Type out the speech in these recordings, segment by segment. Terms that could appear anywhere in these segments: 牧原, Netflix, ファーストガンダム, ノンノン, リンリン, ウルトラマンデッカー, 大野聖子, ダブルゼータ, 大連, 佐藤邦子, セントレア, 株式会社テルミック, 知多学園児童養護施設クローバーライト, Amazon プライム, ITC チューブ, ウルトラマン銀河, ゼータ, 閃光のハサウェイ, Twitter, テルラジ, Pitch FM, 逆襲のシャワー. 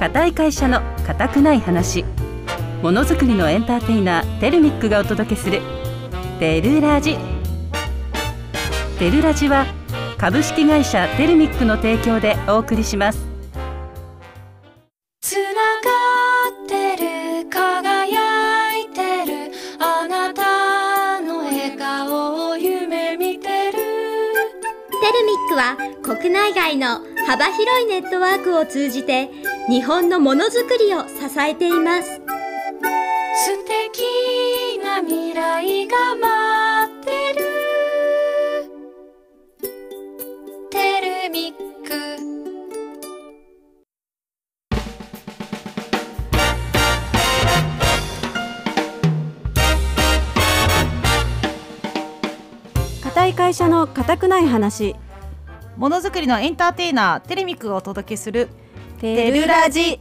固い会社の固くない話、ものづくりのエンターテイナーテルミックがお届けするテルラジ。テルラジは株式会社テルミックの提供でお送りします。つながってる、輝いてる、あなたの笑顔を夢見てる。テルミックは国内外の幅広いネットワークを通じて日本のものづくりを支えています。素敵な未来が待ってるテルミック。固い会社の固くない話、ものづくりのエンターテイナーテルミックがお届けするテルラジ。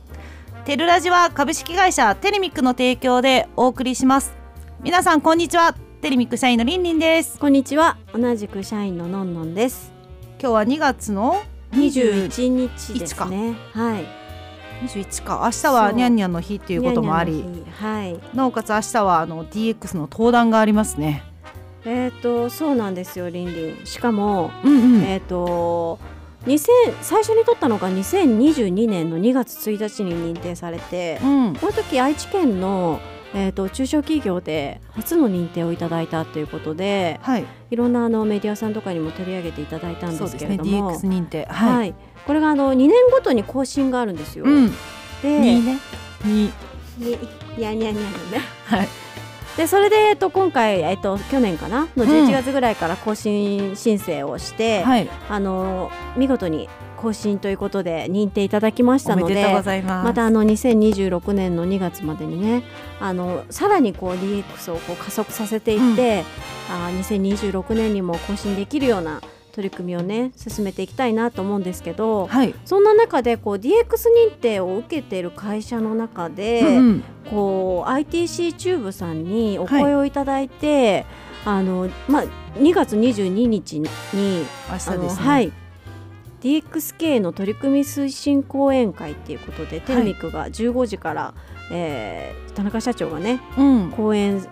テルラジは株式会社テルミックの提供でお送りします。皆さんこんにちは。テルミック社員のりんりんです。こんにちは。同じく社員ののんのんです。今日は2月の21日ですね。はい、21か。明日はニャンニャンの日ということもあり、はい、なおかつ明日はDX の登壇がありますね。そうなんですよ、りんりん。しかも、最初に撮ったのが2022年の2月1日に認定されて、この時愛知県の、中小企業で初の認定をいただいたということで、はい、いろんなメディアさんとかにも取り上げていただいたんですけれども、そうですね、DX 認定、はいはい、これが2年ごとに更新があるんですよ、うん、で2ね2いやにゃにゃにゃね、はい。でそれで、今回、去年かなの11月ぐらいから更新申請をして、はい、見事に更新ということで認定いただきましたので、おめでとうございます。また2026年の2月までにね、さらにこう DX をこう加速させていって、2026年にも更新できるような取り組みをね進めていきたいなと思うんですけど、はい、そんな中でこう DX 認定を受けている会社の中で、こう ITC チューブさんにお声をいただいて、はい、2月22日に明日ですね、はい、DX 系の取り組み推進講演会ということで、はい、テルミックが15時から、田中社長がね、講演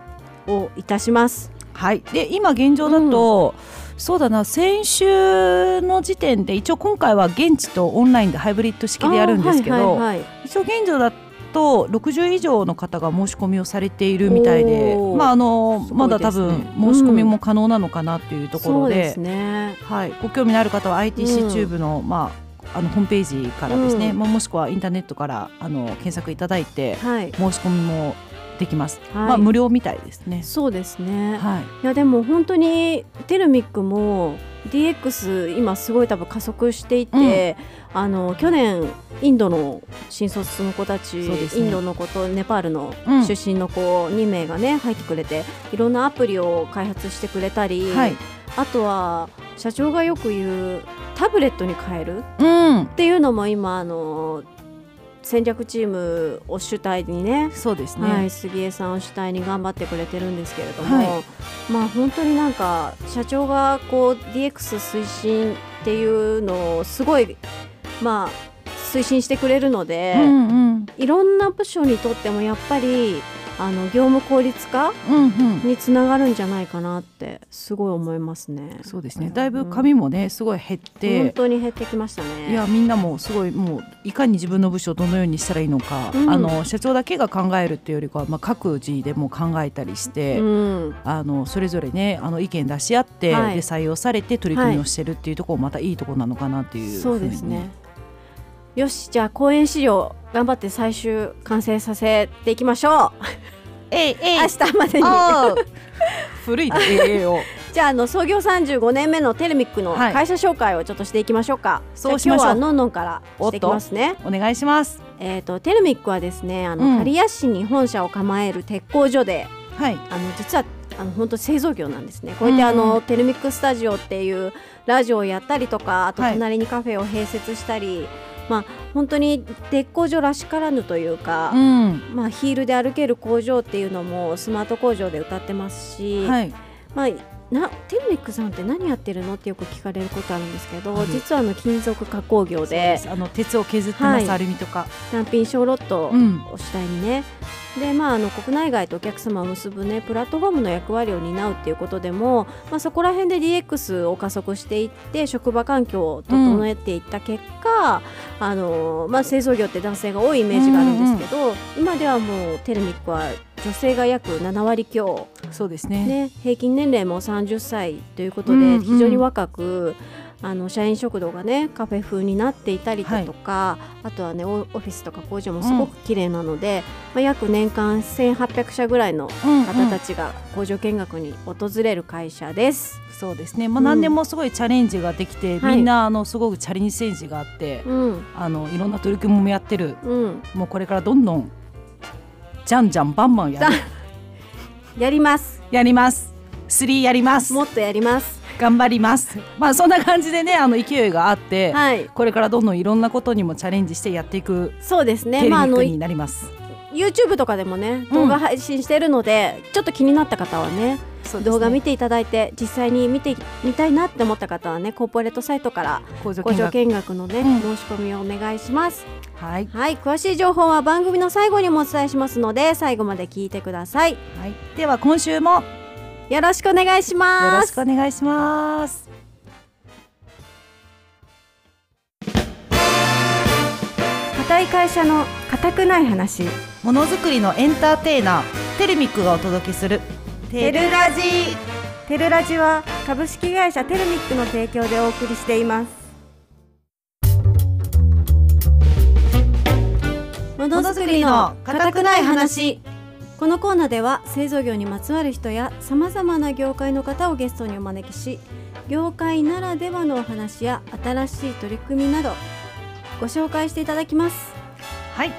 をいたします。はい、で今現状だと、そうだな、先週の時点で一応今回は現地とオンラインでハイブリッド式でやるんですけど、一応現状だと60以上の方が申し込みをされているみたいで、まだ多分申し込みも可能なのかなというところで、はい、ご興味のある方は ITC チューブの、ホームページからですね、もしくはインターネットから検索いただいて、申し込みもできます。無料みたいですね。そうですね、はい、いやでも本当にテルミックも DX 今すごい多分加速していて、去年インドの新卒の子たち、インドの子とネパールの出身の子2名がね、入ってくれて、いろんなアプリを開発してくれたり、あとは社長がよく言うタブレットに変えるっていうのも今戦略チームを主体にね、そうですね、はい、杉江さんを主体に頑張ってくれてるんですけれども、本当になんか社長がこう DX 推進っていうのをすごい、推進してくれるので、いろんな部署にとってもやっぱり業務効率化につながるんじゃないかなってすごい思いますね。そうですね、だいぶ紙もねすごい減って、本当に減ってきましたね。いやみんなもすごい、もういかに自分の部署をどのようにしたらいいのか、社長だけが考えるっていうよりかは、各自でも考えたりして、それぞれね意見出し合って、で採用されて取り組みをしてるっていうところもまたいいところなのかなっていうふうに、そうですね。よし、じゃあ講演資料頑張って最終完成させていきましょう。明日までに古いねじゃあ創業35年目のテルミックの会社紹介をちょっとしていきましょうか。そうしましょう。今日はのんのんからしていきますね。 お願いします。テルミックはですね、刈谷市に本社を構える鉄工所で、実は本当製造業なんですね。こうやってテルミックスタジオっていうラジオをやったりとか、あと隣にカフェを併設したり、本当に鉄工所らしからぬというか、ヒールで歩ける工場っていうのもスマート工場で歌ってますし、テルメックさんって何やってるのってよく聞かれることあるんですけど、はい、実は金属加工業 で鉄を削ってます、はい、アルミとか単品小ロットを主体にね、うん、で国内外とお客様を結ぶ、ね、プラットフォームの役割を担うっていうことでも、そこら辺で DX を加速していって職場環境を整えていった結果、うん、製造業って男性が多いイメージがあるんですけど、うんうん、今ではもうテルミックは女性が約7割強、そうですね。ね、平均年齢も30歳ということで、うんうん、非常に若く社員食堂がねカフェ風になっていたりだとか、はい、あとはねオフィスとか工場もすごく綺麗なので、うん、約年間1800社ぐらいの方たちが工場見学に訪れる会社です。うんうん、そうですね。何でもすごいチャレンジができて、うん、みんなすごくチャレンジがあって、はい、いろんな取り組みもやってる、うん、もうこれからどんどんじゃんじゃんバンバンやるやります3やります、もっとやります、頑張りますそんな感じでね勢いがあって、はい、これからどんどんいろんなことにもチャレンジしてやっていく、そうですね、テレビ局になります。YouTube とかでもね動画配信してるので、うん、ちょっと気になった方はね動画見ていただいて、実際に見てみたいなって思った方はねコーポレートサイトから工場見学のね、うん、申し込みをお願いします、はいはい、詳しい情報は番組の最後にもお伝えしますので最後まで聞いてください、はい、では今週もよろしくお願いします。よろしくお願いします。固い会社の固くない話、ものづくりのエンターテイナーテルミックがお届けするテルラジは株式会社テルミックの提供でお送りしています。ものづくりの固くない話、このコーナーでは製造業にまつわる人やさまざまな業界の方をゲストにお招きし、業界ならではのお話や新しい取り組みなどご紹介していただきます。はい、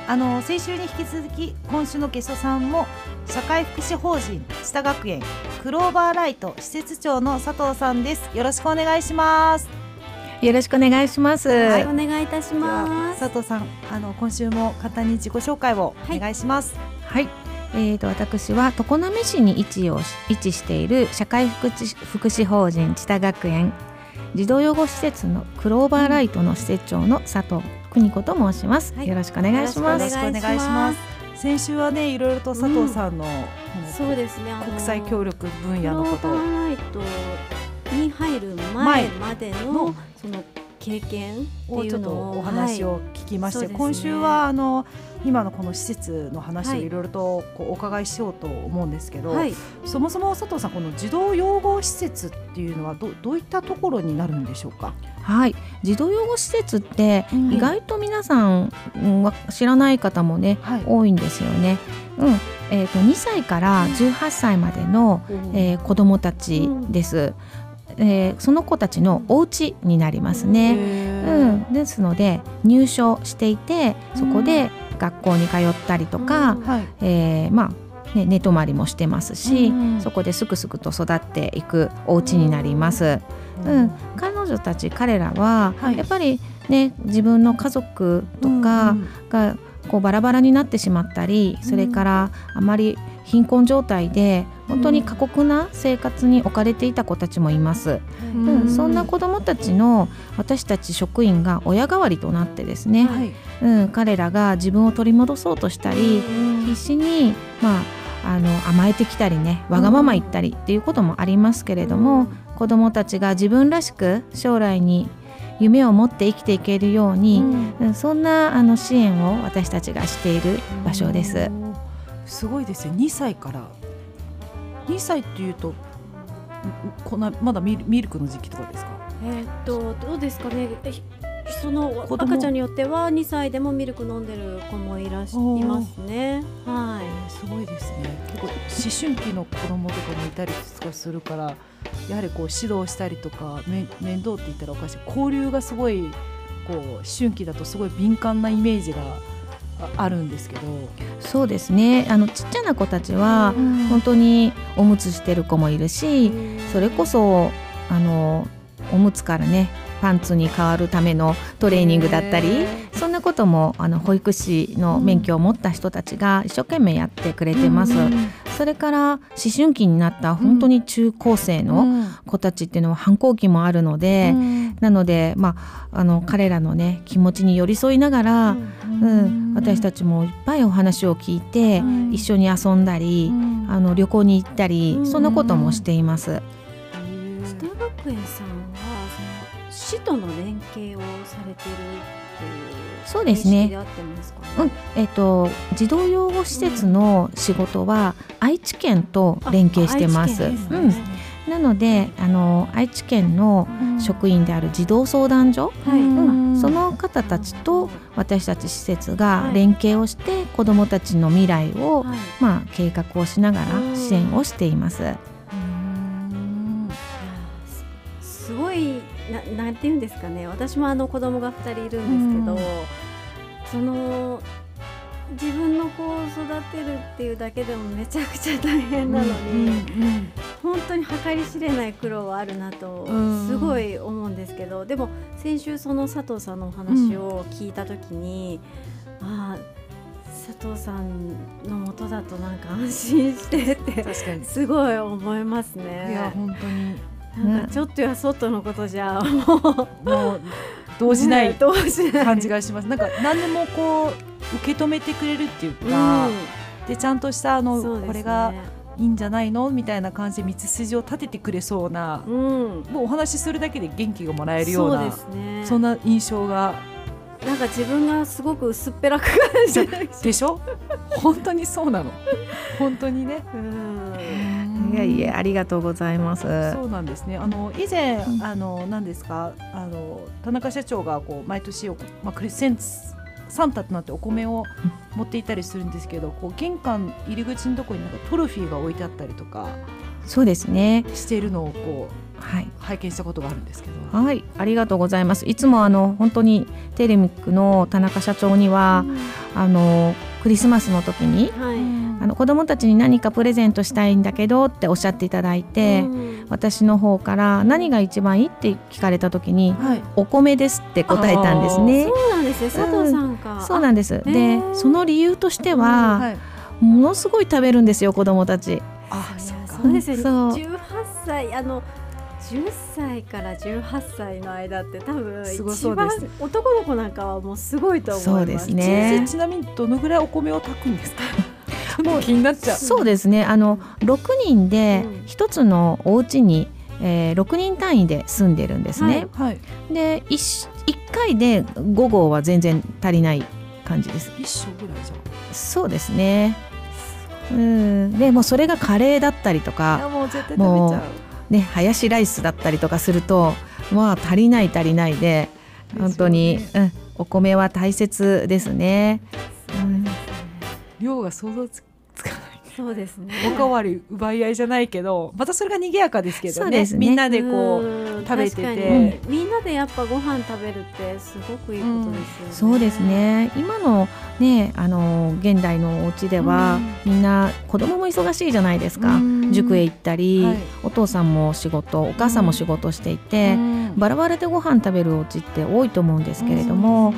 先週に引き続き今週のゲストさんも社会福祉法人知多学園クローバーライト施設長の佐藤さんです。よろしくお願いします。よろしくお願いします、はい、お願いいたします。佐藤さん今週も簡単に自己紹介をお願いします。はい、はい、私は常滑市に位置している社会福祉法人知多学園児童養護施設のクローバーライトの施設長の佐藤邦子と申します、はい、よろしくお願いします。よろしくお願いします。先週はねいろいろと佐藤さんの、そうですね、国際協力分野のことをクローバーライトに入る前まで のその経験をちょっとお話を聞きまして、はい、今週は今のこの施設の話をいろいろとこうお伺いしようと思うんですけど、はい、そもそも佐藤さんこの児童養護施設っていうのは どういったところになるんでしょうか。はい、児童養護施設って意外と皆さんは知らない方もね、はい、多いんですよね、うん、2歳から18歳までの、子どもたちです、その子たちのお家になりますね、うん、ですので入所していてそこで学校に通ったりとか、うん、はい、寝泊まりもしてますし、うん、そこですくすくと育っていくお家になります、うんうん、彼らはやっぱりね、自分の家族とかがこうバラバラになってしまったり、それからあまり貧困状態で本当に過酷な生活に置かれていた子たちもいます、うんうん、そんな子どもたちの私たち職員が親代わりとなってですね、はい、うん、彼らが自分を取り戻そうとしたり、必死に甘えてきたりね、わがまま言ったりっていうこともありますけれども、子どもたちが自分らしく将来に夢を持って生きていけるように、うん、そんな支援を私たちがしている場所です、うん、すごいですね。2歳っていうとまだミルクの時期とかですか。どうですかね、その赤ちゃんによっては2歳でもミルク飲んでる子もいらっしゃいますね、はい、すごいですね。結構思春期の子供とかもいたりとかするから、やはりこう指導したりとか面倒って言ったらおかしい、交流がすごいこう思春期だとすごい敏感なイメージがあるんですけど。そうですね、ちっちゃな子たちは本当におむつしてる子もいるし、それこそおむつからねパンツに変わるためのトレーニングだったり、そんなことも保育士の免許を持った人たちが一生懸命やってくれてます。それから思春期になった本当に中高生の子たちっていうのは反抗期もあるので、なので、彼らの、ね、気持ちに寄り添いながら、私たちもいっぱいお話を聞いて、一緒に遊んだり、旅行に行ったり、そんなこともしています。蔦学園さんは市との連携をされているっていう、そうですね、認識であってますかね。児童養護施設の仕事は愛知県と連携してます。なので愛知県の職員である児童相談所、その方たちと私たち施設が連携をして、子どもたちの未来を、計画をしながら支援をしています。すごいなんていうんですかね、私も子どもが2人いるんですけど、その自分の子を育てるっていうだけでもめちゃくちゃ大変なのに、本当に計り知れない苦労はあるなとすごい思うんですけど、でも先週その佐藤さんのお話を聞いた時に、佐藤さんの元だとなんか安心してってすごい思いますね。いや本当になんかちょっとやそっとのことじゃもう動じない感じがします。なんか何でもこう受け止めてくれるっていうか、でちゃんとしたこれがいいんじゃないのみたいな感じで道筋を立ててくれそうな、もうお話しするだけで元気がもらえるような、 そんな印象が、なんか自分がすごく薄っぺらく感じでしょ本当にそうなの、本当にね。いやいや、ありがとうございます。そうなんですね。以前何ですか、田中社長がこう毎年クレッセンツサンタとなってお米を持っていたりするんですけど、こう玄関入り口のところになんかトロフィーが置いてあったりとか、そうですね、しているのをこう、拝見したことがあるんですけど、ありがとうございます。いつも本当にテレミックの田中社長には、クリスマスの時に、子どもたちに何かプレゼントしたいんだけどっておっしゃっていただいて、私の方から何が一番いいって聞かれた時に、お米ですって答えたんですね。そうなんですよ、佐藤さんか、そうなんです。でその理由としては、ものすごい食べるんですよ、子どもたち。そうですよね、18歳、10歳から18歳の間って多分一番、男の子なんかはもうすごいと思います。そうですね。ちなみにどのぐらいお米を炊くんですか気になっちゃう。そうですね、6人で1つのお家に、6人単位で住んでるんですね。で 1回で5合は全然足りない感じです。1升ぐらいじゃん。そうですね。でもうそれがカレーだったりとか、もう絶対食べちゃう、ハヤシライスだったりとかすると、足りない足りないで、本当に、お米は大切ですね。量が想像つかない。そうですね、おかわり奪い合いじゃないけど、またそれが賑やかですけど ね、みんなでこう食べてて、みんなでやっぱご飯食べるってすごくいいことですよね。そうですね。今のね、現代のお家では、みんな子供も忙しいじゃないですか、塾へ行ったり、お父さんも仕事、お母さんも仕事していて、バラバラでご飯食べるお家って多いと思うんですけれども、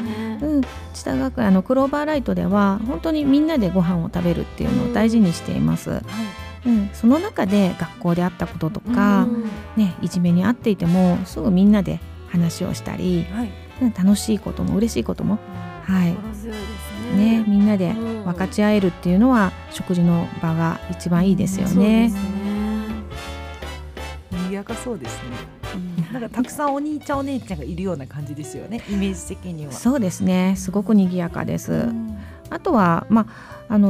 蔦学園のクローバーライトでは本当にみんなでご飯を食べるっていうのを大事にしています。その中で学校であったこととか、いじめにあっていてもすぐみんなで話をしたり、楽しいことも嬉しいことも、心強いですね。みんなで分かち合えるっていうのは、食事の場が一番いいですよね。賑やかそうですね。なんかたくさんお兄ちゃんお姉ちゃんがいるような感じですよね、イメージ的には。そうですね、すごく賑やかです。あとは、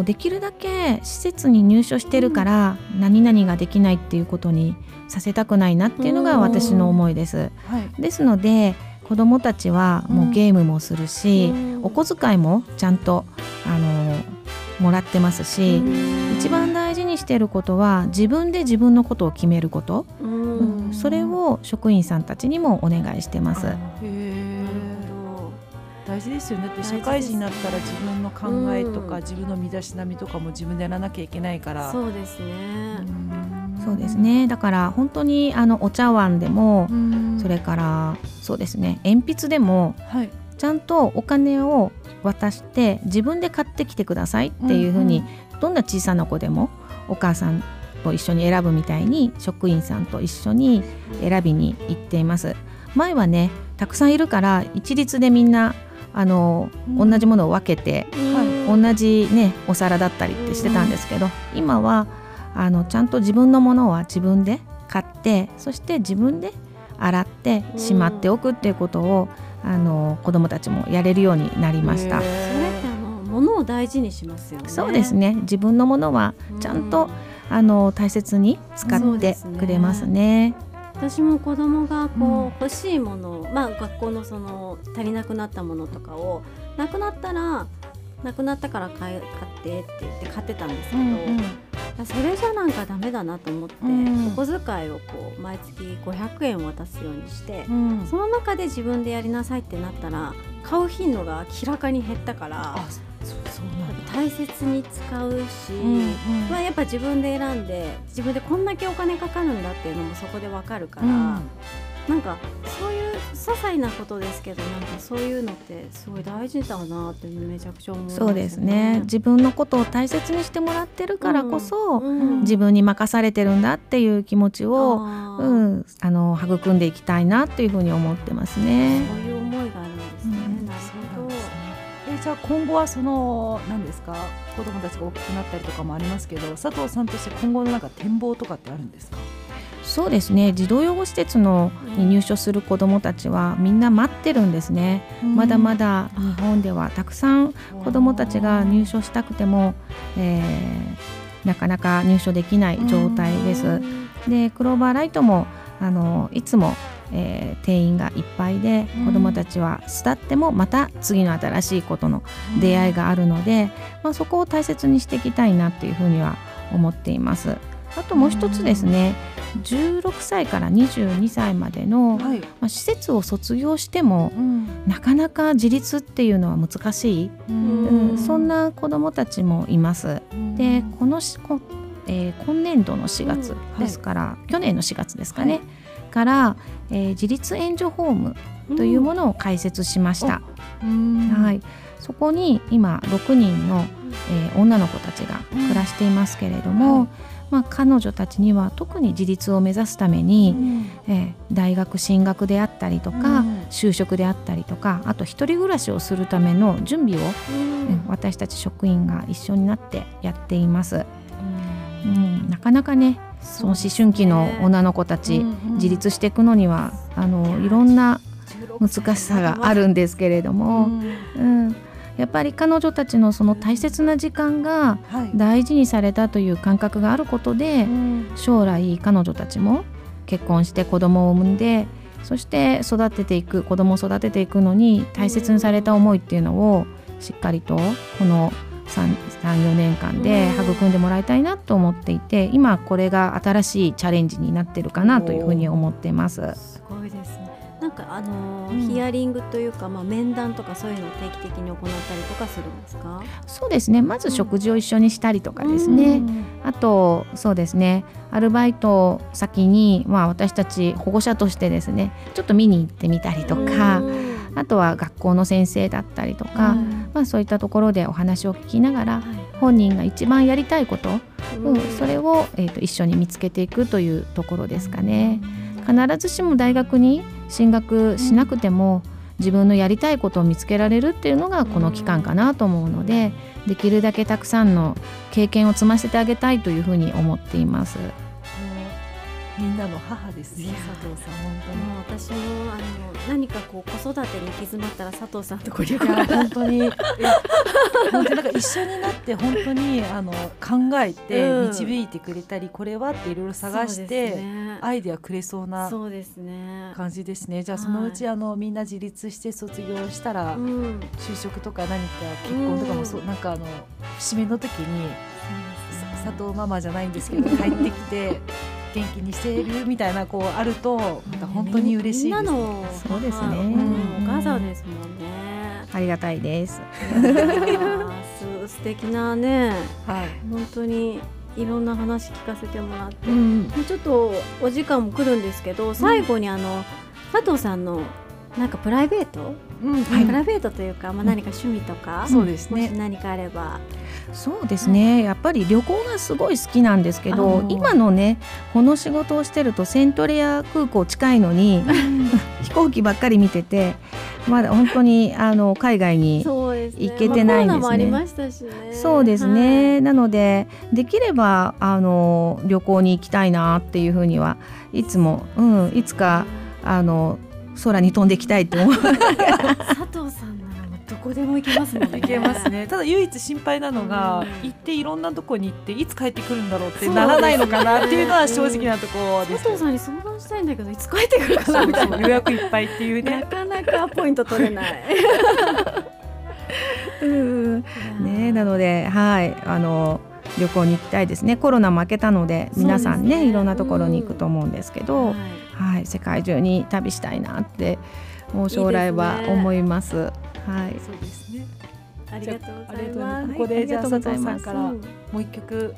できるだけ施設に入所してるから、何々ができないっていうことにさせたくないなっていうのが私の思いです。ですので子どもたちはもうゲームもするし、お小遣いもちゃんともらってますし、一番大事にしてることは自分で自分のことを決めること、それを職員さんたちにもお願いしてます。大事ですよね。だって社会人になったら自分の考えとか、自分の身だしなみとかも自分でやらなきゃいけないから。そうですね、そうですね。だから本当にお茶碗でも、それからそうですね、鉛筆でも、ちゃんとお金を渡して自分で買ってきてくださいっていうふうに、どんな小さな子でもお母さんと一緒に選ぶみたいに職員さんと一緒に選びに行っています。前はねたくさんいるから一律でみんな同じものを分けて、同じ、ね、お皿だったりってしてたんですけど、今はちゃんと自分のものは自分で買って、そして自分で洗ってしまっておくっていうことを子どもたちもやれるようになりました。それって物を大事にしますよね。そうですね、自分のものはちゃんと大切に使ってくれますね。私も子供が欲しいものを、学校のその足りなくなったものとかをなくなったから買ってって言って買ってたんですけど、それじゃなんかダメだなと思って、お小遣いを毎月500円渡すようにして、その中で自分でやりなさいってなったら買う頻度が明らかに減ったから、大切に使うし、やっぱ自分で選んで自分でこんだけお金かかるんだっていうのもそこでわかるから、なんかそういう些細なことですけど、なんかそういうのってすごい大事だなってめちゃくちゃ思いますね。そうですね、自分のことを大切にしてもらってるからこそ、自分に任されてるんだっていう気持ちを、育んでいきたいなっていうふうに思ってますね。そういう思いがあるんですね。なるほど。じゃあ今後は何ですか、子どもたちが大きくなったりとかもありますけど、佐藤さんとして今後の展望とかってあるんですか？そうですね、児童養護施設に入所する子どもたちはみんな待ってるんですね。まだまだ日本ではたくさん子どもたちが入所したくても、なかなか入所できない状態です。で、クローバーライトもいつも、定員がいっぱいで、子どもたちは巣立ってもまた次の新しいことの出会いがあるので、そこを大切にしていきたいなっていうふうには思っています。あともう一つですね、16歳から22歳までの、施設を卒業しても、なかなか自立っていうのは難しい、そんな子どもたちもいます。で、今年度の4月ですから、去年の4月ですかね、から、自立援助ホームというものを開設しました。そこに今6人の、女の子たちが暮らしていますけれども、彼女たちには特に自立を目指すために、大学進学であったりとか、就職であったりとか、あと一人暮らしをするための準備を、私たち職員が一緒になってやっています。なかなかね、その思春期の女の子たち、自立していくのには、いろんな難しさがあるんですけれども、やっぱり彼女たちのその大切な時間が大事にされたという感覚があることで、将来彼女たちも結婚して子供を産んで、そして子供を育てていくのに大切にされた思いっていうのをしっかりとこの3、4年間で育んでもらいたいなと思っていて、今これが新しいチャレンジになってるかなというふうに思ってます。すごいですね。なんかヒアリングというか、面談とかそういうのを定期的に行ったりとかするんですか？そうですね、まず食事を一緒にしたりとかですね、あとそうですね、アルバイト先に、私たち保護者としてですね、ちょっと見に行ってみたりとか、あとは学校の先生だったりとか、そういったところでお話を聞きながら、本人が一番やりたいこと、それを、一緒に見つけていくというところですかね。必ずしも大学に進学しなくても、自分のやりたいことを見つけられるっていうのがこの期間かなと思うので、できるだけたくさんの経験を積ませてあげたいというふうに思っています。みんなの母ですね、佐藤さん。本当にもう私も何か子育てに行き詰まったら佐藤さんとご旅行が本当になんか一緒になって、本当に考えて導いてくれたり、これはっていろいろ探して、アイデアくれそうな感じですね。じゃあそのうちみんな自立して卒業したら、就職とか何か結婚とかもなんか節目の時に、佐藤ママじゃないんですけど帰ってきて元気にしているみたいなあると、また本当に嬉しいですね。そうですね、お母さんですもんね。ありがたいです。素敵なね、本当にいろんな話聞かせてもらって、ちょっとお時間も来るんですけど、最後に佐藤さんのなんかプライベート、はい、プライベートというか、何か趣味とか、そうですね、もし何かあれば。そうですね、やっぱり旅行がすごい好きなんですけど、今のねこの仕事をしてるとセントレア空港近いのに飛行機ばっかり見てて、まだ本当に海外に行けてないんですね。コロナもありましたしね。そうですね、はい、なのでできれば旅行に行きたいなっていうふうにはいつも、いつか空に飛んでいきたいと思う。佐藤さんならどこでも行けますもんね。行けますね。ただ唯一心配なのが、行っていろんなとこに行っていつ帰ってくるんだろうってならないのかなっていうのは正直なとこです。佐藤さんに相談したいんだけど、いつ帰ってくるかなみたいな。予約いっぱいっていうね。なかなかポイント取れない。ね、なので、はい、旅行に行きたいですね。コロナ負けたので皆さんね、いろんなところに行くと思うんですけど、はい、世界中に旅したいなってもう将来は思います。はい、そうですね。ありがとうございます。ここでじゃあ佐藤さんからもう一曲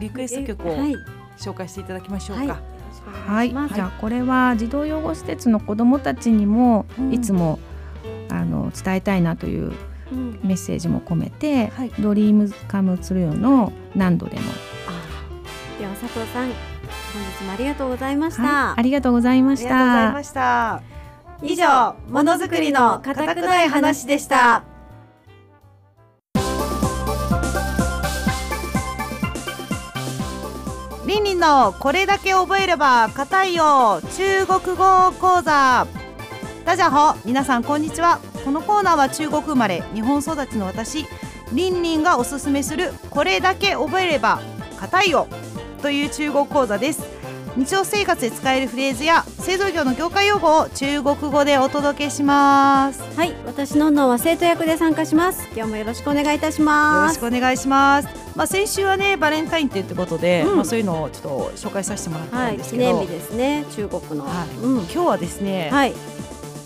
リクエスト曲を紹介していただきましょうか。はい、じゃあこれは児童養護施設の子どもたちにもいつも伝えたいなというメッセージも込めて、ドリームカムツルよの何度でも。では佐藤さん、本日もありがとうございました。はい、ありがとうございました。ありがとうございました。以上、ものづくりの固くない話でした。りんりんのこれだけ覚えれば固いよ中国語講座。ダジャホ、皆さんこんにちは。このコーナーは中国生まれ、日本育ちの私、りんりんがおすすめするこれだけ覚えれば固いよという中国講座です。日常生活で使えるフレーズや製造業の業界用語を中国語でお届けします。はい、私のんのんは生徒役で参加します。今日もよろしくお願いいたします。よろしくお願いします。先週はねバレンタインデーということで、そういうのをちょっと紹介させてもらったんですけど、記念日ですね、中国の。今日はですね、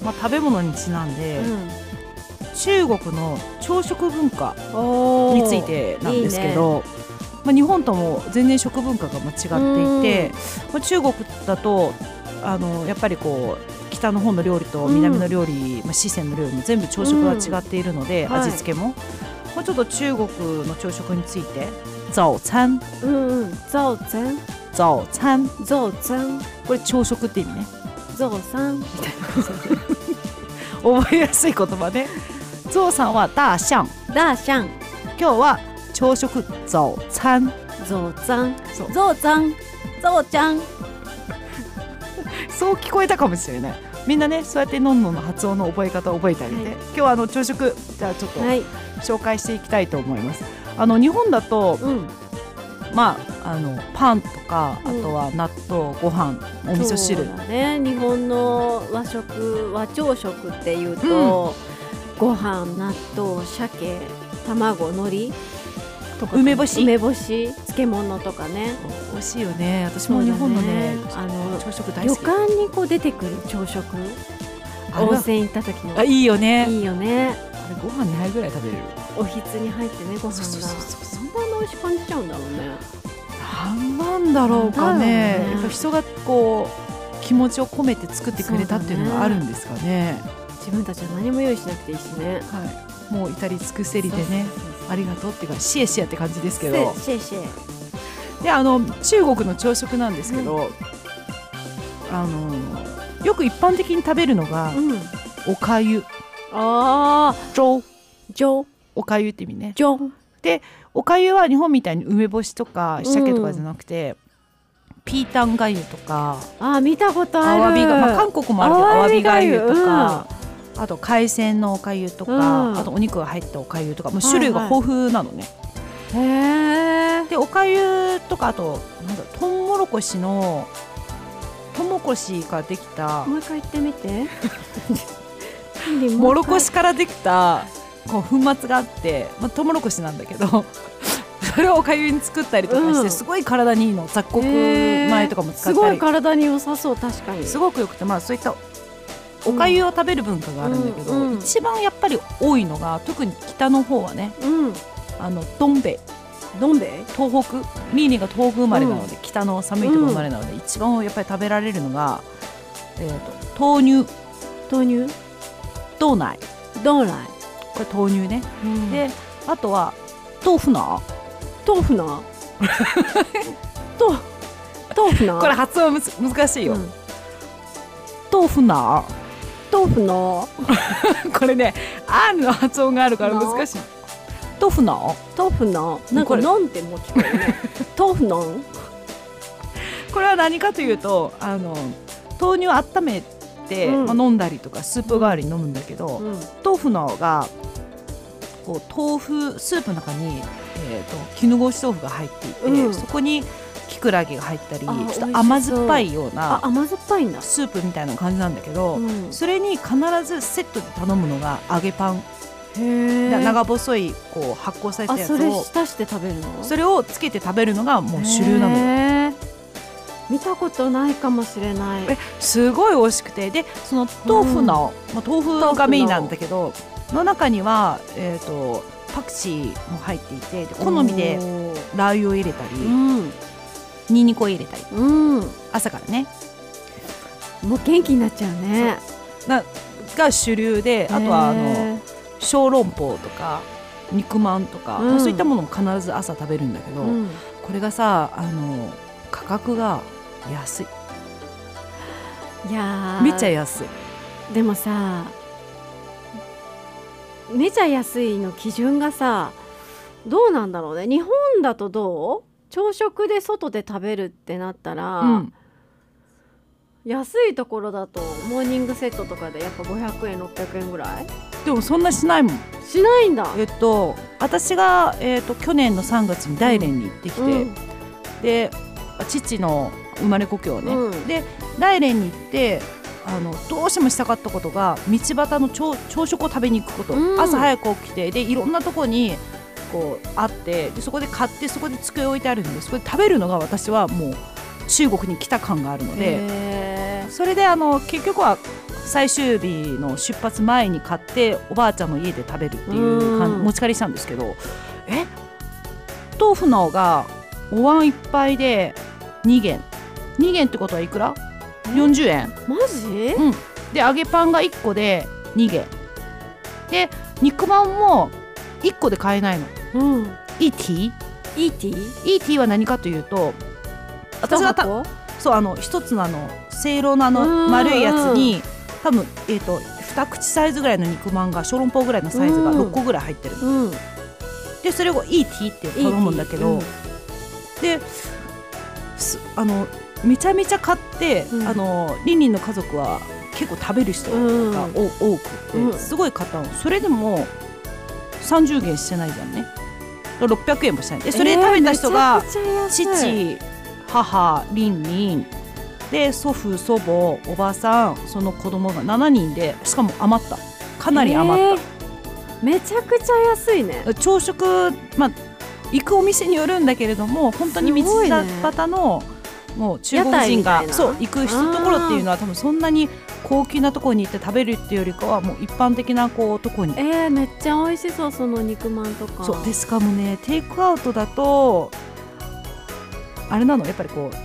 食べ物にちなんで、中国の朝食文化についてなんですけど、日本とも全然食文化が違っていて、中国だとやっぱりこう北の方の料理と南の料理、四川の料理も全部朝食が違っているので、味付けも、ちょっと中国の朝食について早餐、これ朝食って意味ね。早餐みたいな覚えやすい言葉ね。早餐は大象。今日は朝食早餐。そう聞こえたかもしれない。みんなねそうやってのんのんの発音の覚え方を覚えてあげて、今日は朝食じゃあちょっと紹介していきたいと思います。日本だと、パンとか、あとは納豆、ご飯、お味噌汁。そうだね、日本の和朝食っていうと、ご飯、納豆、鮭、卵、海苔とか梅干し、漬物とかね。美味しいよね。私も日本のね朝食大好き。旅館にこう出てくる朝食、温泉行った時の。いいよね。あれご飯2杯ぐらい食べれる。おひつに入ってね、ご飯がそんなに美味しく感じちゃうんだろうね。何なんだろうかね。やっぱ人がこう気持ちを込めて作ってくれたっていうのがあるんですかね。自分たちは何も用意しなくていいしね。もう至り尽くせりでね、ありがとうっていうかシエシエって感じですけど。で中国の朝食なんですけど、よく一般的に食べるのが、おかゆ。おかゆって意味ね。でおかゆは日本みたいに梅干しとか鮭とかじゃなくて、ピータンがゆとか。見たことある。韓国もあるけど、あわびがゆとか、あと海鮮のおかゆとか、あとお肉が入ったおかゆとか、もう種類が豊富なのね。でおかゆとか、あとトウモロコシのトウモロコシができた、もう一回言ってみてもろこしからできたこう粉末があって、トウモロコシなんだけどそれをおかゆに作ったりとかして、すごい体にいいの。雑穀米とかも使ったり、すごい体に良さそう。確かにすごくよくて、そういったおかゆを食べる文化があるんだけど、一番やっぱり多いのが、特に北の方はね、どん兵衛、東北、リーニーが東北生まれなので、北の寒いところ生まれなので、一番やっぱり食べられるのが、豆乳。豆乳豆奶これ豆乳ね、うん、であとは豆腐なこれ発音難しいよ、うん、豆腐なこれねあんの発音があるから難しい。豆腐ななんかのんってもう聞こえるね豆腐のんこれは何かというと豆乳を温めて、うんまあ、飲んだりとかスープ代わりに飲むんだけど、うん、豆腐のがこう豆腐スープの中に、絹ごし豆腐が入っていて、うん、そこにきくらげが入ったりちょっと甘酸っぱいようなスープみたいな感じなんだけど、うん、それに必ずセットで頼むのが揚げパン。へー、長細いこう発酵されたやつをそれ浸して食べるの、それをつけて食べるのがもう主流なのよ。見たことないかもしれない。すごい美味しくて、でその豆腐の、うんまあ、豆腐がメインなんだけどの中には、パクチーも入っていて、で好みでラー油を入れたり、うん、ニンニクを入れたり、うん、朝からねもう元気になっちゃうね。が主流で、あとは小籠包とか肉まんとか、うんまあ、そういったものも必ず朝食べるんだけど、うん、これがさ価格が安い。いやめちゃ安い。でもさめちゃ安いの基準がさどうなんだろうね。日本だとどう？朝食で外で食べるってなったら、うん、安いところだとモーニングセットとかでやっぱ500円600円ぐらい？でもそんなしないもん。しないんだ。私が、去年の3月に大連に行ってきて、うん、で父の生まれ故郷ね、うん、で大連に行ってどうしてもしたかったことが道端の朝食を食べに行くこと、うん、朝早く起きてでいろんなとこにこうあってでそこで買ってそこで机置いてあるんでそこで食べるのが私はもう中国に来た感があるので、それで結局は最終日の出発前に買っておばあちゃんの家で食べるっていう持ち帰りしたんですけど、豆腐のがお椀いっぱいで2元ってことはいくら？ 40 円。マジ？うん。で揚げパンが1個で2元で肉まんも1個で買えないの、うん、ET は何かというと私がそう一つのせいろの丸いやつに多分、2口サイズぐらいの肉まんが小籠包ぐらいのサイズが6個ぐらい入ってる、うん、でそれを ET って頼むんだけど、うん、ですめちゃめちゃ買って、うん、リンリンの家族は結構食べる人が多くて、うん、すごい買ったの。それでも30元してないじゃんね。600円もしてないでそれ食べた人が、父母リンリンで祖父祖母おばさんその子供が7人でしかも余ったかなり余った、めちゃくちゃ安いね。朝食、まあ、行くお店によるんだけれども本当に道端の、もう中国人がそう行く人のところっていうのは多分そんなに高級なところに行って食べるっていうよりかはもう一般的なこうところに、めっちゃ美味しそう。その肉まんとかそうでしかもねテイクアウトだとあれなのやっぱりこう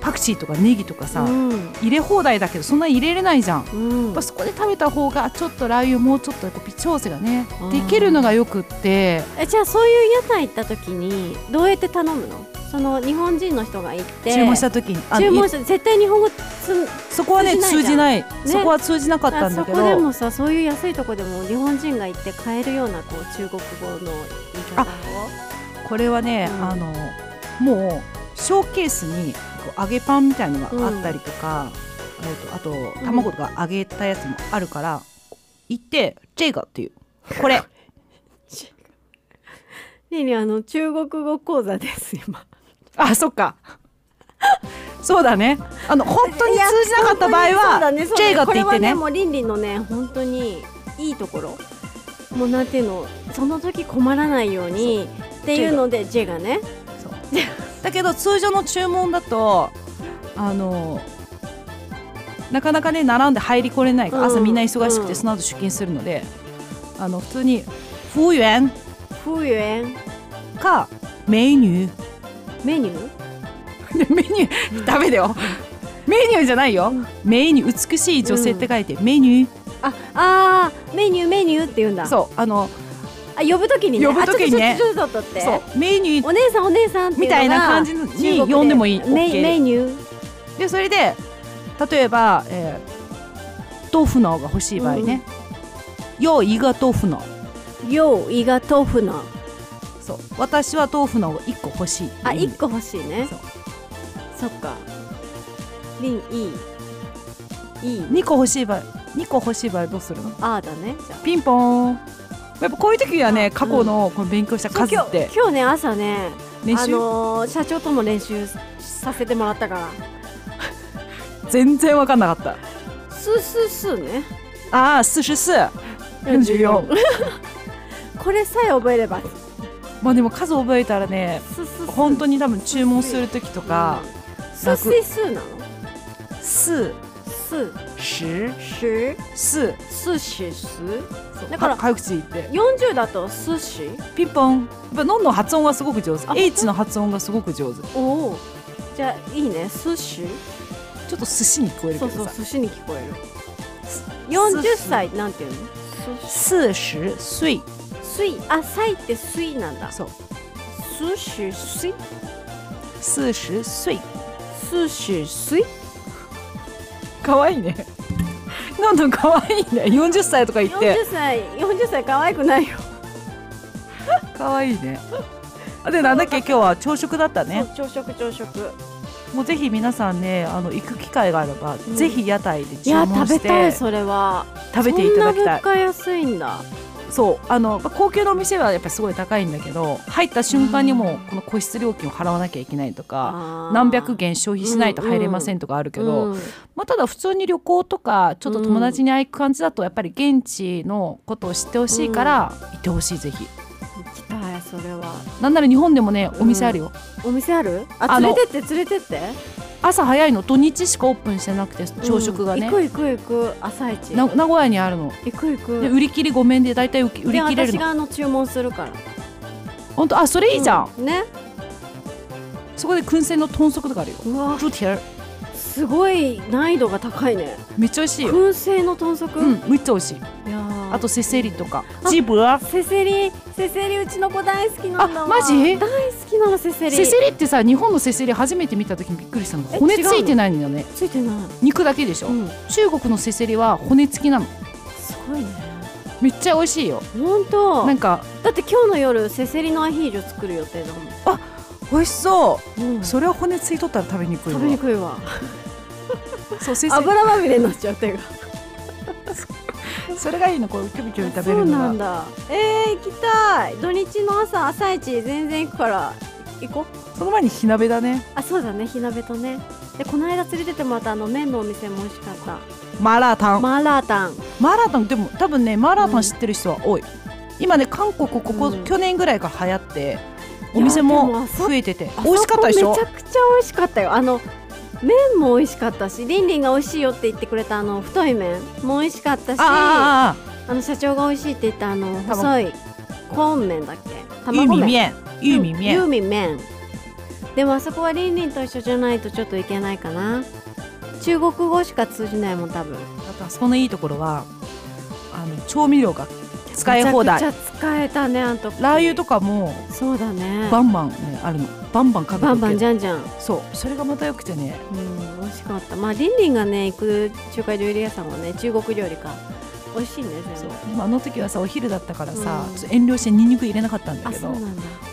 パクチーとかネギとかさ、うん、入れ放題だけどそんなに入れれないじゃん、うん、やっぱそこで食べた方がちょっとラー油もうちょっと微調整がね、うん、できるのがよくって。じゃあそういう屋台行った時にどうやって頼むの？その日本人の人が行って注文した時に絶対日本語そこはね通じない、ね、そこは通じなかったんだけどそこでもさそういう安いとこでも日本人が行って買えるようなこう中国語の言い方をこれはね、うん、もうショーケースに揚げパンみたいなのがあったりとか、うん、あと卵とか揚げたやつもあるから、うん、行ってジェイガっていうこれリリ中国語講座です今。あ、そっかそうだね本当に通じなかった場合は、ねね、ジェイガって言ってねこれはねもうリンリンのね本当にいいところもうなんていうのその時困らないようにっていうのでジェイガねそうだけど通常の注文だとなかなかね並んで入りこれないから、うん、朝みんな忙しくて、うん、その後出勤するので普通に服務員かメニュー食べだよメニューじゃないよ、メニュー、美しい女性って書いて、うん、メニュー、メニューメニューって言うんだ。そう、呼ぶときにね、そうメニュー、お姉さんお姉さんみたいな感じに呼んでもいい。メニューで、それで例えば豆腐のが欲しい場合ね、よういが豆腐の、よういが豆腐の、そう私は豆腐のが1個欲しい。あ、1個欲しいね。そっか、りんいい2個欲しい場合どうするの？あーだね。ピンポン。やっぱこういう時はね、過去の勉強した数って、今日ね朝ね、社長とも練習させてもらったから全然分かんなかった。スーね、44 これさえ覚えれば、まあでも数覚えたらね、本当に多分注文する時とか、スーなの？だから早口言って、40だと寿司、ピンポン。やっぱノンの発音がすごく上手、 H の発音がすごく上手。おお、じゃあいいね、寿司ちょっと寿司に聞こえるけどさ。そうそう、寿司に聞こえる。40歳なんていうの？40歳。あ、歳って水なんだ。そう、40歳。かわいいね。なんだかわいいね。40歳とか言って。40歳かわいくないよ。かわいいね。で、なんだっけ、今日は朝食だったね。朝食。もうぜひ皆さんね、行く機会があれば、ぜひ屋台で注文して、いや食べたい、それは食べていただきたい。そんな物価安いんだ。そう、高級のお店はやっぱりすごい高いんだけど、入った瞬間にもうこの個室料金を払わなきゃいけないとか、何百元消費しないと入れませんとかあるけど、まあただ普通に旅行とかちょっと友達に会いく感じだと、やっぱり現地のことを知ってほしいから行ってほしい。ぜひ行きたい、それは。なんなら日本でもね、お店あるよ。お店ある？あ、連れてって連れてって。朝早いの、土日しかオープンしてなくて、朝食がね、行く朝一、名古屋にあるの。行くで、売り切り5面でだいたい売り切れるの。私が注文するから。ほんと？あ、それいいじゃんね。そこで燻製の豚足とかあるよ。うわ、すごい難易度が高いね。めっちゃ美味しいよ、燻製の豚足。めっちゃ美味しい。あとせせりとか、ジブラせせり、うちの子大好きなんだわ。マジ？大好きなの、せせり。せせりってさ、日本のせせり初めて見たときにびっくりしたの。骨ついてないんだよね。ついてない、肉だけでしょ。中国のせせりは骨付きなの。すごいね。めっちゃ美味しいよ。本当。なんかだって今日の夜、せせりのアヒージョ作る予定だもん。あ、美味しそう。それは骨ついとったら食べにくいわ。そう、油まみれになっちゃう手が。それがいいの、こうキョビキョビ食べるのが。そうなんだ。行きたい。土日の朝一全然行くから、行こう。その前に火鍋だね。あ、そうだね、火鍋とね。で、この間連れててもらった麺のお店も美味しかった。マーラータン。でも多分ね、マーラータン知ってる人は多い。今ね、韓国ここ去年ぐらいから流行って、お店も増えてて美味しかったでしょ。めちゃくちゃ美味しかったよ。麺も美味しかったし、りんりんが美味しいよって言ってくれた太い麺も美味しかったし、社長が美味しいって言った細いコーン麺だっけ、玉子麺。でもあそこはりんりんと一緒じゃないとちょっといけないかな。中国語しか通じないもん多分。あとあそこのいいところは調味料が使い放題。めちゃくちゃ使えたね。ラー油とかもそうだね、バンバンあるの。バンバンじゃんじゃん。そう、それがまたよくてね、美味しかった。まありんりんがね行く中華料理屋さんはね、中国料理か美味しいんですよ。そう、あの時はさ、お昼だったからさ、遠慮してニンニク入れなかったんだけど、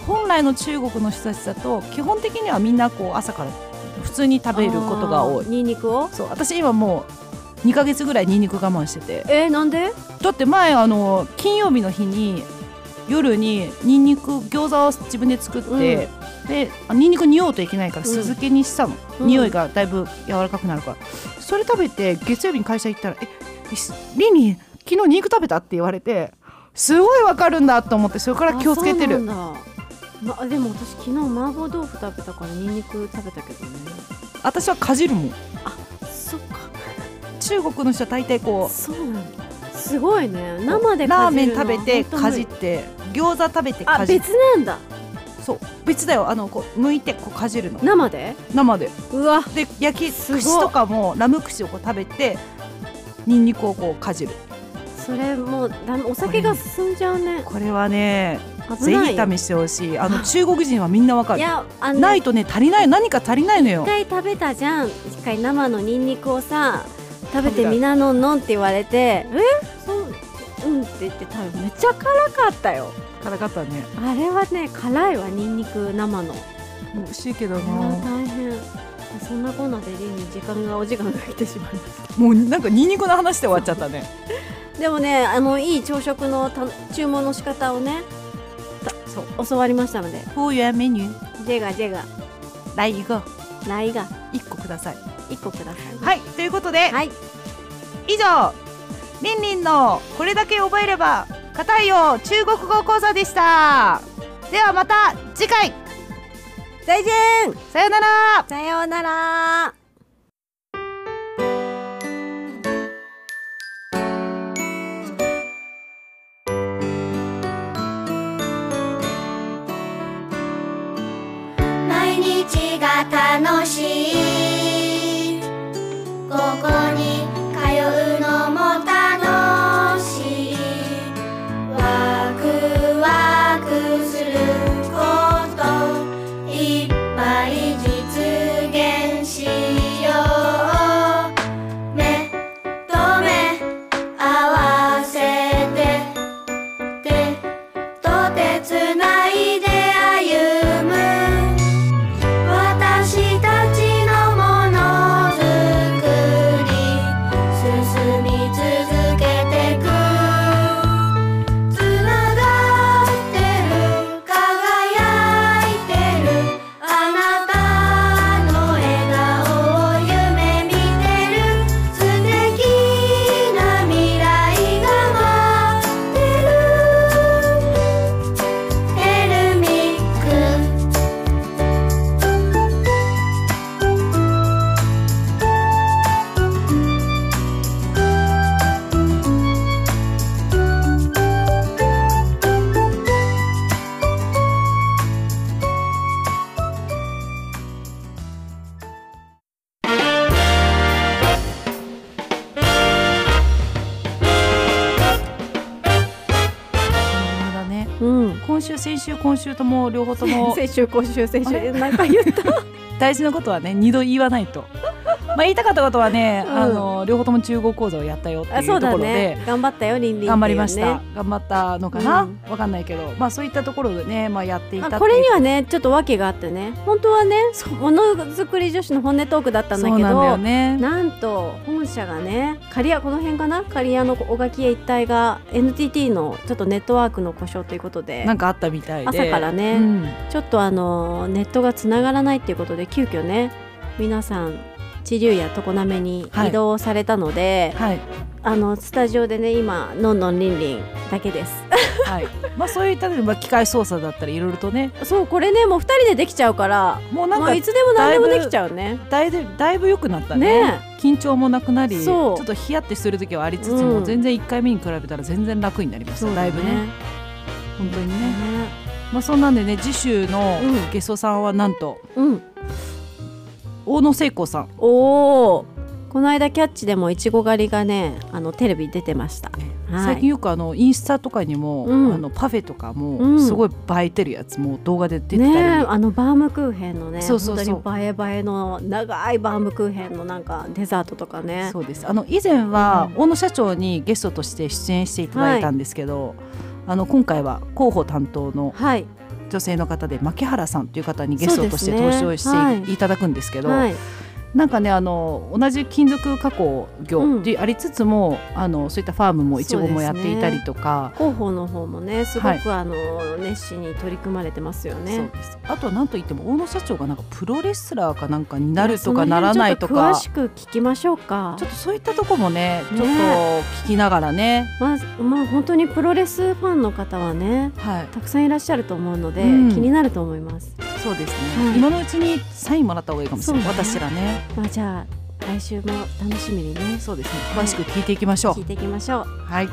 本来の中国の人たちだと基本的にはみんなこう朝から普通に食べることが多い。ニンニクを。そう、私今もう2ヶ月ぐらいニンニク我慢してて。なんで？だって前金曜日の日に夜にニンニク餃子を自分で作って、でニンニク匂うといけないから酢漬けにしたの、匂いがだいぶ柔らかくなるから。それ食べて月曜日に会社行ったら「りんりん昨日ニンニク食べた？」って言われて、すごいわかるんだと思って、それから気をつけてる。でも私昨日麻婆豆腐食べたからニンニク食べたけどね。私はかじるもん。あ、そっか。中国の人は大体こう、そうなんだ。すごいね、生でかじるの。ラーメン食べてかじって、餃子食べてかじって。あ、別なんだ。そう別だよ、こう剥いてこうかじるの、生でうわで焼き串とかもラム串をこう食べてニンニクをこうかじる。それもうお酒が進んじゃうね。これはねぜひ試してほしい。中国人はみんなわかる。いやないとね足りない、何か足りないのよ。一回食べたじゃん、一回生のニンニクをさ食べてみなのんのんって言われて、うんって言って食べ、めっちゃ辛かったよ。辛かったね。あれはね辛いわ、ニンニク生の。美味しいけどな。大変。そんなこんなでりんにお時間が来てしまいました。もうなんかニンニクの話で終わっちゃったね。でもねいい朝食の注文の仕方をねそう教わりましたので。こういうメニュー。ジェガ。来が1個ください。はい、ということで、はい、以上りんりんのこれだけ覚えれば堅いよ中国語講座でした。ではまた次回。再見。さようなら。毎日が楽しい、ここに通うのも楽しい。今週とも両方とも先週なんか言った大事なことはね2度言わないと言いたかったことはね両方とも中国講座をやったよっていうところで頑張ったよ、りんりんって頑張りました。頑張ったのかなわかんないけど、そういったところでねやっていた。これにはねちょっと訳があってね、本当はねものづくり女子の本音トークだったんだけど、なんと本社がねこの辺かな刈谷の小垣一帯が NTT のちょっとネットワークの故障ということでなんかあったみたいで、朝からねちょっとネットがつながらないっていうことで急遽ね皆さん知立や常滑に移動されたので、はいはい、スタジオでね今のんのんりんりんだけです、はいそういった、機械操作だったりいろいろとねそうこれねもう2人でできちゃうからもうなんかいつでも何でもできちゃうね。だいぶ良くなったね。緊張もなくなりちょっとヒヤってする時はありつつも、全然1回目に比べたら全然楽になりました、だいぶね本当にね、そんなんでね次週のゲストさんはなんと、大野聖子さん。この間キャッチでもいちご狩りがねテレビ出てました、最近よくインスタとかにも、パフェとかもすごい映えてるやつも動画で出てたり、バームクーヘンのね本当に映えの長いバームクーヘンのなんかデザートとかね。そうです以前は大野社長にゲストとして出演していただいたんですけど、今回は広報担当の、女性の方で牧原さんという方にゲストとして登場していただくんですけど、なんかね同じ金属加工業でありつつも、そういったファームもいちごもやっていたりとか、広報の方もねすごく熱心に取り組まれてますよね。そうです。あとはなんといっても大野社長がなんかプロレスラーかなんかになるとかならないとか、詳しく聞きましょうか。ちょっとそういったとこもねちょっと聞きながらね、本当にプロレスファンの方はね、たくさんいらっしゃると思うので、気になると思います。そうですね、今のうちにサインもらった方がいいかもしれない、私らね。じゃあ来週も楽しみにね。そうですね、詳しく聞いていきましょう。はい、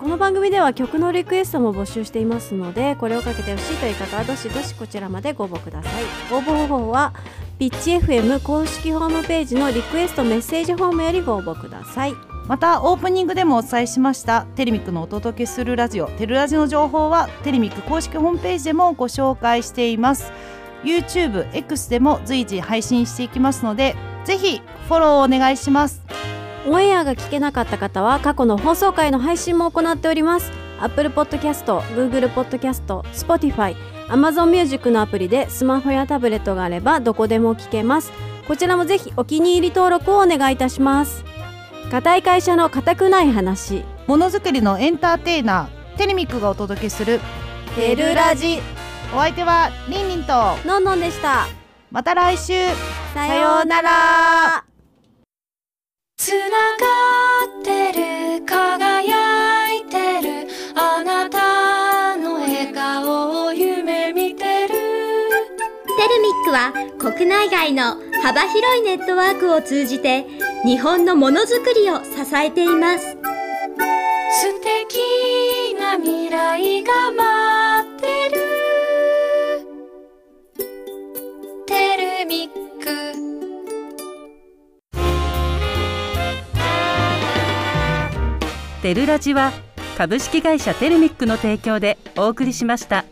この番組では曲のリクエストも募集していますので、これをかけてほしいという方はどしどしこちらまでご応募ください。応募方法はピッチ FM 公式ホームページのリクエストメッセージフォームよりご応募ください。またオープニングでもお伝えしましたテレミックのお届けするラジオテルラジの情報はテレミック公式ホームページでもご紹介しています。 YouTube、X でも随時配信していきますので、ぜひフォローお願いします。オンエアが聞けなかった方は過去の放送回の配信も行っております。 Apple Podcast、Google Podcast、Spotify、Amazon Music のアプリでスマホやタブレットがあればどこでも聞けます。こちらもぜひお気に入り登録をお願いいたします。固い会社の固くない話、ものづくりのエンターテイナーテレミックがお届けするテルラジ。お相手はリンリンとノンノンでした。また来週、さようなら。つながってる、輝いてる、あなたの笑顔を夢見てる。テルミックは国内外の幅広いネットワークを通じて日本のものづくりを支えています。素敵な未来が待ってるテルミック。テルラジは株式会社テルミックの提供でお送りしました。